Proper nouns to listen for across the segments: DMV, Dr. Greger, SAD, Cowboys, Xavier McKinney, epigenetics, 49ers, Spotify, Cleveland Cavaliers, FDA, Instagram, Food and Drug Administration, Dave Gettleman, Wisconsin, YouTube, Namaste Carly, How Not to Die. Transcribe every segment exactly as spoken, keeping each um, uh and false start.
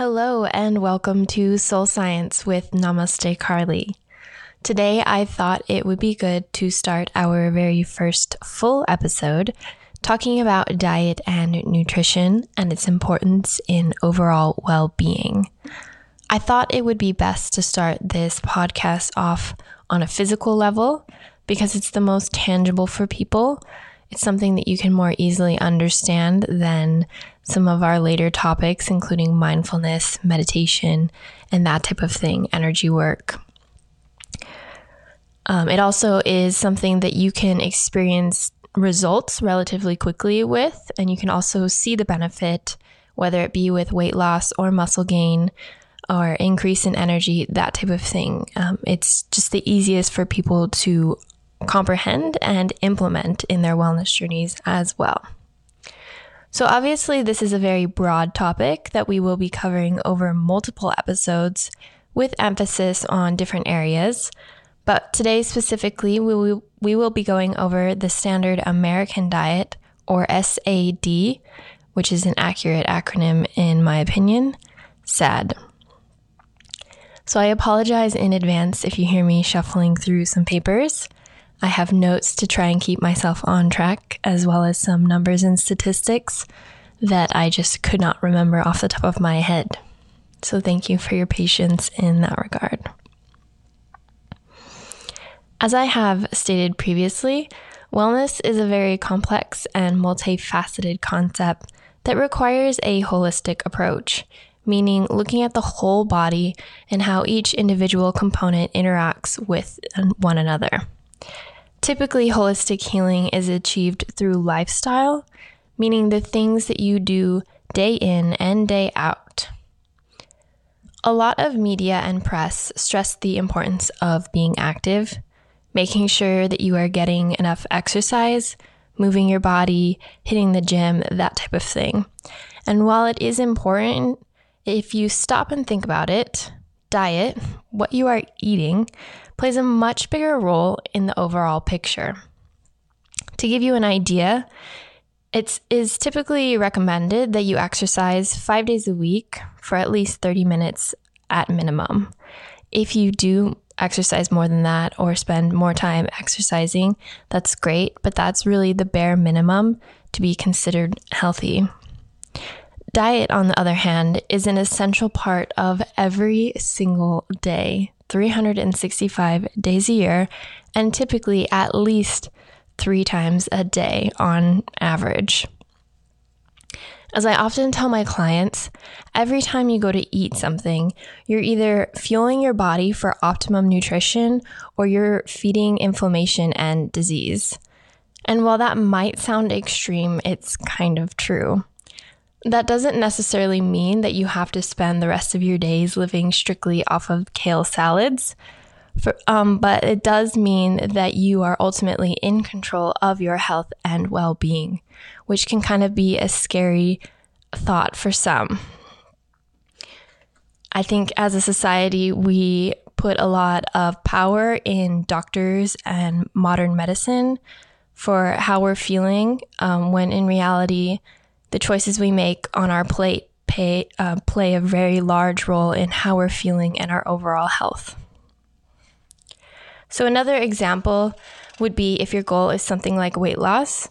Hello and welcome to Soul Science with Namaste Carly. Today I thought it would be good to start our very first full episode talking about diet and nutrition and its importance in overall well-being. I thought it would be best to start this podcast off on a physical level because it's the most tangible for people. It's something that you can more easily understand than some of our later topics, including mindfulness, meditation, and that type of thing, energy work. Um, it also is something that you can experience results relatively quickly with, and you can also see the benefit, whether it be with weight loss or muscle gain or increase in energy, that type of thing. Um, it's just the easiest for people to comprehend and implement in their wellness journeys as well. So obviously this is a very broad topic that we will be covering over multiple episodes with emphasis on different areas, but today specifically we will, we will be going over the standard American diet, or S A D, which is an accurate acronym in my opinion, S A D. So I apologize in advance if you hear me shuffling through some papers. I have notes to try and keep myself on track, as well as some numbers and statistics that I just could not remember off the top of my head. So thank you for your patience in that regard. As I have stated previously, wellness is a very complex and multifaceted concept that requires a holistic approach, meaning looking at the whole body and how each individual component interacts with one another. Typically, holistic healing is achieved through lifestyle, meaning the things that you do day in and day out. A lot of media and press stress the importance of being active, making sure that you are getting enough exercise, moving your body, hitting the gym, that type of thing. And while it is important, if you stop and think about it, diet, what you are eating, plays a much bigger role in the overall picture. To give you an idea, it is typically recommended that you exercise five days a week for at least thirty minutes at minimum. If you do exercise more than that or spend more time exercising, that's great, but that's really the bare minimum to be considered healthy. Diet, on the other hand, is an essential part of every single day, three hundred sixty-five days a year, and typically at least three times a day on average. As I often tell my clients, every time you go to eat something, you're either fueling your body for optimum nutrition or you're feeding inflammation and disease. And while that might sound extreme, it's kind of true. That doesn't necessarily mean that you have to spend the rest of your days living strictly off of kale salads, for, um, but it does mean that you are ultimately in control of your health and well-being, which can kind of be a scary thought for some. I think as a society, we put a lot of power in doctors and modern medicine for how we're feeling, um, when in reality, the choices we make on our plate pay, uh, play a very large role in how we're feeling and our overall health. So another example would be if your goal is something like weight loss.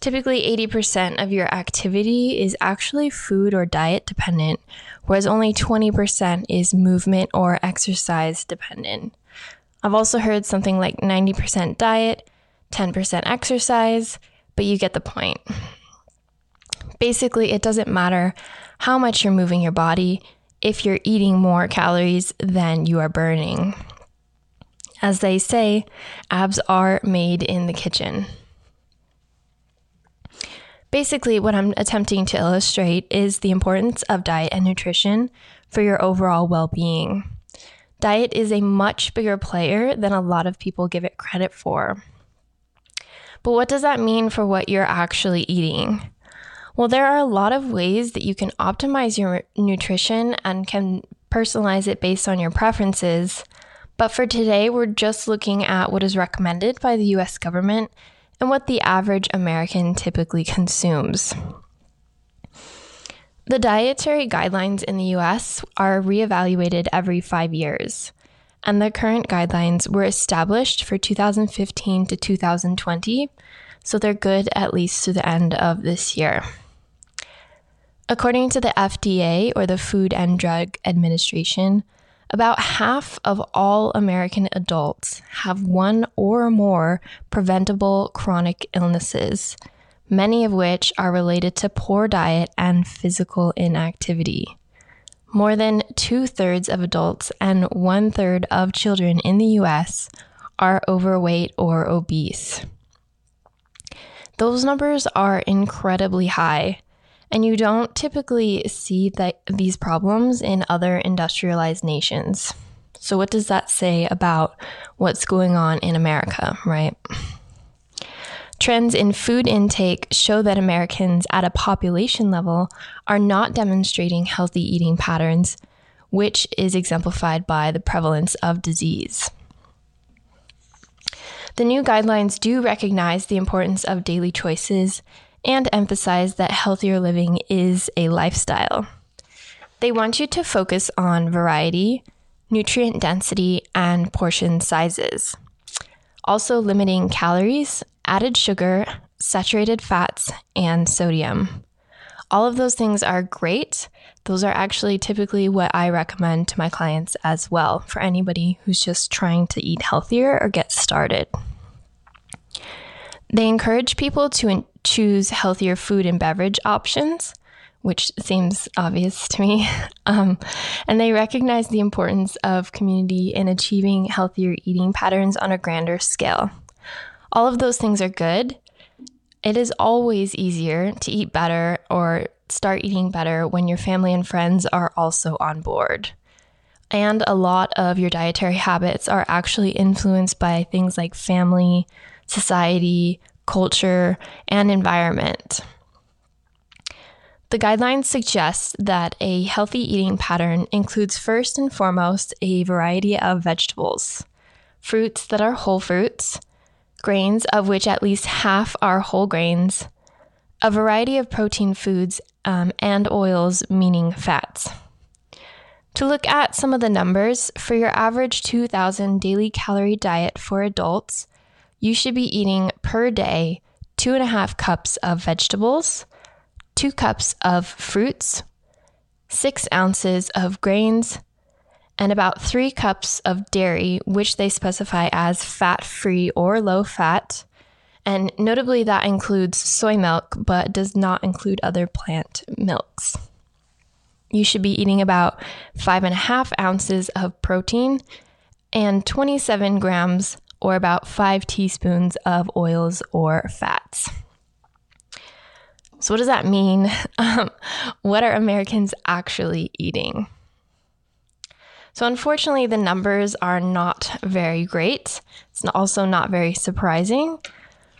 Typically eighty percent of your activity is actually food or diet dependent, whereas only twenty percent is movement or exercise dependent. I've also heard something like ninety percent diet, ten percent exercise, but you get the point. Basically, it doesn't matter how much you're moving your body if you're eating more calories than you are burning. As they say, abs are made in the kitchen. Basically, what I'm attempting to illustrate is the importance of diet and nutrition for your overall well-being. Diet is a much bigger player than a lot of people give it credit for. But what does that mean for what you're actually eating? Well, there are a lot of ways that you can optimize your nutrition and can personalize it based on your preferences. But for today, we're just looking at what is recommended by the U S government and what the average American typically consumes. The dietary guidelines in the U S are reevaluated every five years, and the current guidelines were established for two thousand fifteen to two thousand twenty, so they're good at least to the end of this year. According to the F D A, or the Food and Drug Administration, about half of all American adults have one or more preventable chronic illnesses, many of which are related to poor diet and physical inactivity. More than two-thirds of adults and one-third of children in the U S are overweight or obese. Those numbers are incredibly high, and you don't typically see that these problems in other industrialized nations. So what does that say about what's going on in America, right? Trends in food intake show that Americans at a population level are not demonstrating healthy eating patterns, which is exemplified by the prevalence of disease. The new guidelines do recognize the importance of daily choices and emphasize that healthier living is a lifestyle. They want you to focus on variety, nutrient density, and portion sizes. Also limiting calories, added sugar, saturated fats, and sodium. All of those things are great. Those are actually typically what I recommend to my clients as well, for anybody who's just trying to eat healthier or get started. They encourage people to in- choose healthier food and beverage options, which seems obvious to me. Um, and they recognize the importance of community in achieving healthier eating patterns on a grander scale. All of those things are good. It is always easier to eat better or start eating better when your family and friends are also on board. And a lot of your dietary habits are actually influenced by things like family, society, culture, and environment. The guidelines suggest that a healthy eating pattern includes first and foremost a variety of vegetables, fruits that are whole fruits, grains of which at least half are whole grains, a variety of protein foods, um, and oils, meaning fats. To look at some of the numbers, for your average two thousand daily calorie diet for adults, you should be eating per day two and a half cups of vegetables, two cups of fruits, six ounces of grains, and about three cups of dairy, which they specify as fat-free or low-fat. And notably, that includes soy milk, but does not include other plant milks. You should be eating about five and a half ounces of protein and twenty-seven grams or about five teaspoons of oils or fats. So what does that mean? Um, what are Americans actually eating? So unfortunately, the numbers are not very great. It's also not very surprising.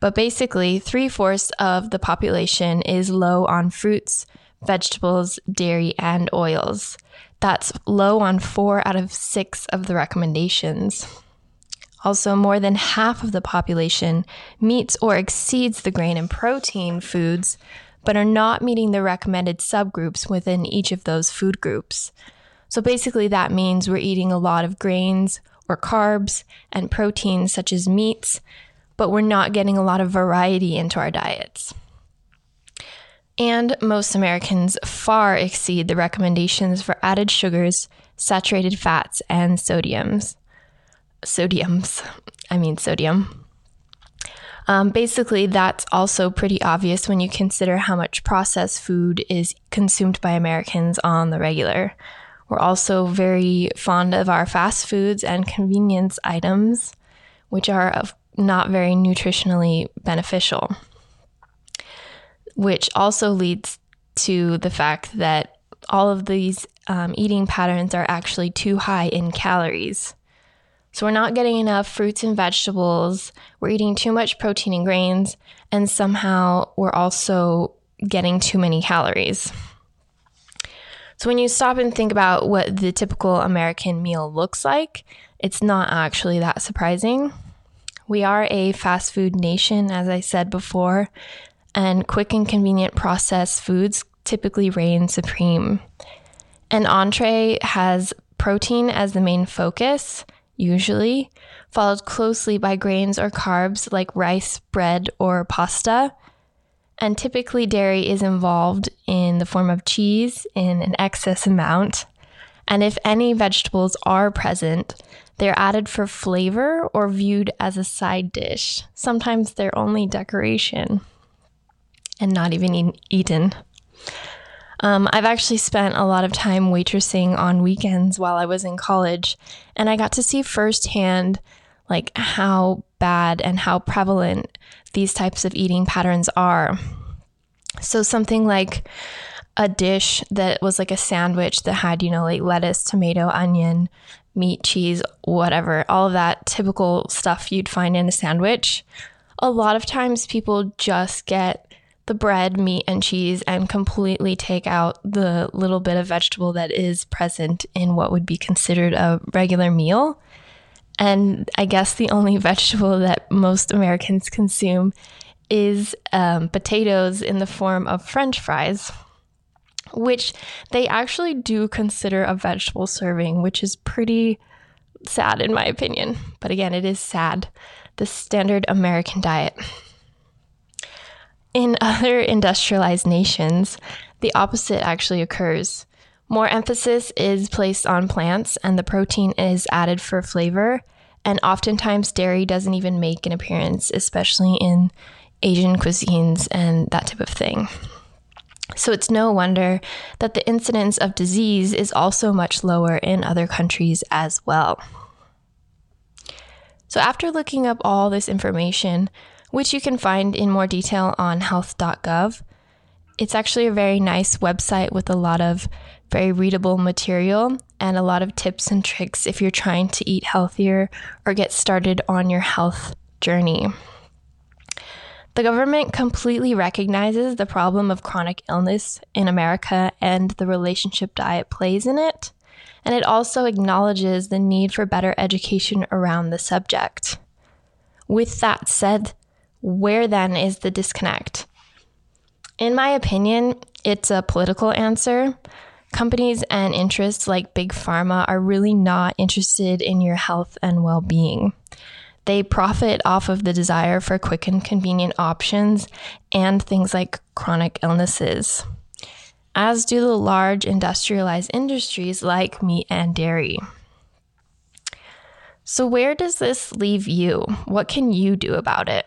But basically, three-fourths of the population is low on fruits, vegetables, dairy, and oils. That's low on four out of six of the recommendations. Also, more than half of the population meets or exceeds the grain and protein foods, but are not meeting the recommended subgroups within each of those food groups. So basically that means we're eating a lot of grains or carbs and proteins such as meats, but we're not getting a lot of variety into our diets. And most Americans far exceed the recommendations for added sugars, saturated fats, and sodiums. Sodiums, I mean sodium. Um, basically, that's also pretty obvious when you consider how much processed food is consumed by Americans on the regular. We're also very fond of our fast foods and convenience items, which are of not very nutritionally beneficial, which also leads to the fact that all of these um, eating patterns are actually too high in calories. So we're not getting enough fruits and vegetables, we're eating too much protein and grains, and somehow we're also getting too many calories. So when you stop and think about what the typical American meal looks like, it's not actually that surprising. We are a fast food nation, as I said before, and quick and convenient processed foods typically reign supreme. An entree has protein as the main focus, usually, followed closely by grains or carbs like rice, bread, or pasta. And typically dairy is involved in the form of cheese in an excess amount. And if any vegetables are present, they're added for flavor or viewed as a side dish. Sometimes they're only decoration and not even e- eaten. Um, I've actually spent a lot of time waitressing on weekends while I was in college, and I got to see firsthand like how bad and how prevalent these types of eating patterns are. So something like a dish that was like a sandwich that had, you know, like lettuce, tomato, onion, meat, cheese, whatever, all of that typical stuff you'd find in a sandwich. A lot of times people just get the bread, meat, and cheese and completely take out the little bit of vegetable that is present in what would be considered a regular meal. And I guess the only vegetable that most Americans consume is um, potatoes in the form of French fries, which they actually do consider a vegetable serving, which is pretty sad in my opinion. But again, it is sad, the standard American diet. In other industrialized nations, the opposite actually occurs. More emphasis is placed on plants, and the protein is added for flavor, and oftentimes dairy doesn't even make an appearance, especially in Asian cuisines and that type of thing. So it's no wonder that the incidence of disease is also much lower in other countries as well. So after looking up all this information, which you can find in more detail on health dot gov. It's actually a very nice website with a lot of very readable material and a lot of tips and tricks if you're trying to eat healthier or get started on your health journey. The government completely recognizes the problem of chronic illness in America and the relationship diet plays in it, and it also acknowledges the need for better education around the subject. With that said, where then is the disconnect? In my opinion, it's a political answer. Companies and interests like Big Pharma are really not interested in your health and well-being. They profit off of the desire for quick and convenient options and things like chronic illnesses, as do the large industrialized industries like meat and dairy. So where does this leave you? What can you do about it?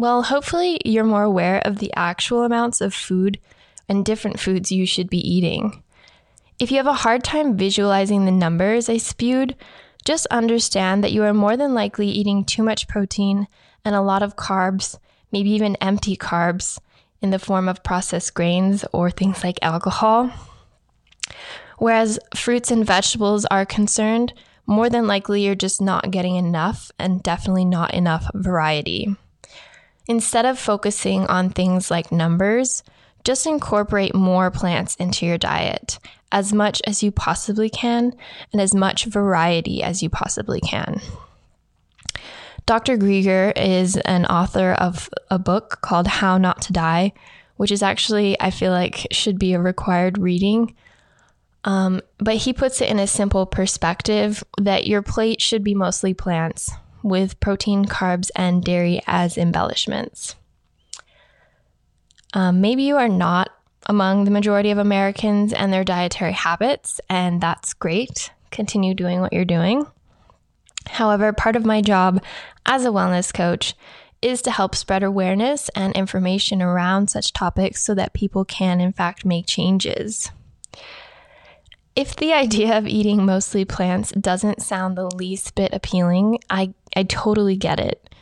Well, hopefully you're more aware of the actual amounts of food and different foods you should be eating. If you have a hard time visualizing the numbers I spewed, just understand that you are more than likely eating too much protein and a lot of carbs, maybe even empty carbs in the form of processed grains or things like alcohol. Whereas fruits and vegetables are concerned, more than likely you're just not getting enough and definitely not enough variety. Instead of focusing on things like numbers, just incorporate more plants into your diet as much as you possibly can and as much variety as you possibly can. Doctor Greger is an author of a book called How Not to Die, which is actually, I feel like, should be a required reading. Um, but he puts it in a simple perspective that your plate should be mostly plants, with protein, carbs, and dairy as embellishments. Um, maybe you are not among the majority of Americans and their dietary habits, and that's great. Continue doing what you're doing. However, part of my job as a wellness coach is to help spread awareness and information around such topics so that people can, in fact, make changes. If the idea of eating mostly plants doesn't sound the least bit appealing, I, I totally get it.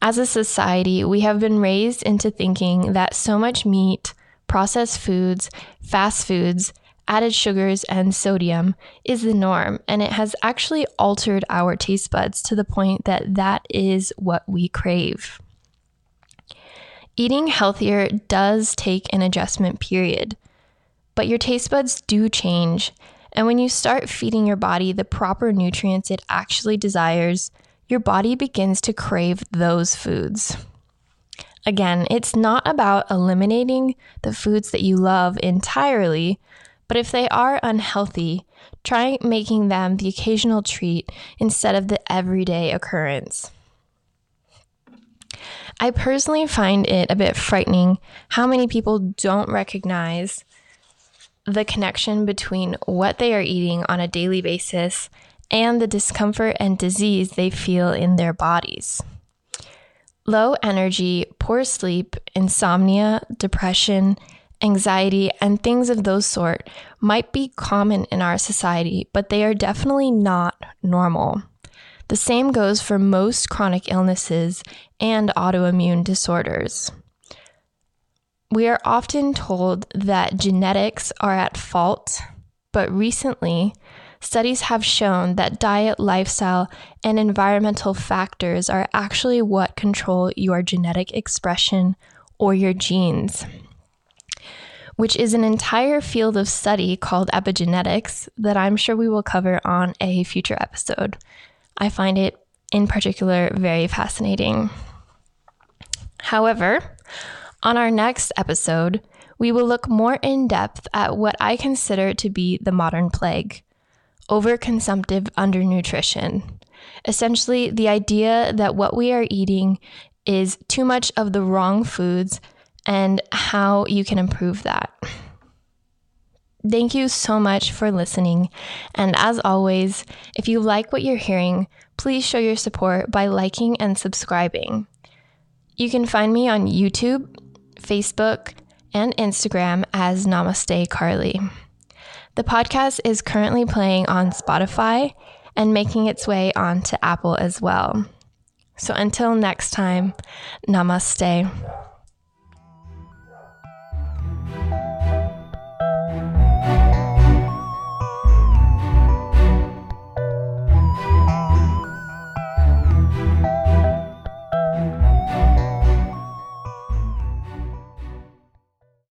As a society, we have been raised into thinking that so much meat, processed foods, fast foods, added sugars, and sodium is the norm, and it has actually altered our taste buds to the point that that is what we crave. Eating healthier does take an adjustment period, but your taste buds do change, and when you start feeding your body the proper nutrients it actually desires, your body begins to crave those foods. Again, it's not about eliminating the foods that you love entirely, but if they are unhealthy, try making them the occasional treat instead of the everyday occurrence. I personally find it a bit frightening how many people don't recognize the connection between what they are eating on a daily basis and the discomfort and disease they feel in their bodies. Low energy, poor sleep, insomnia, depression, anxiety, and things of those sort might be common in our society, but they are definitely not normal. The same goes for most chronic illnesses and autoimmune disorders. We are often told that genetics are at fault, but recently, studies have shown that diet, lifestyle, and environmental factors are actually what control your genetic expression or your genes, which is an entire field of study called epigenetics that I'm sure we will cover on a future episode. I find it in particular very fascinating. However, on our next episode, we will look more in depth at what I consider to be the modern plague: overconsumptive undernutrition. Essentially, the idea that what we are eating is too much of the wrong foods and how you can improve that. Thank you so much for listening. And as always, if you like what you're hearing, please show your support by liking and subscribing. You can find me on YouTube, Facebook, and Instagram as Namaste Carly. The podcast is currently playing on Spotify and making its way onto Apple as well. So until next time, namaste.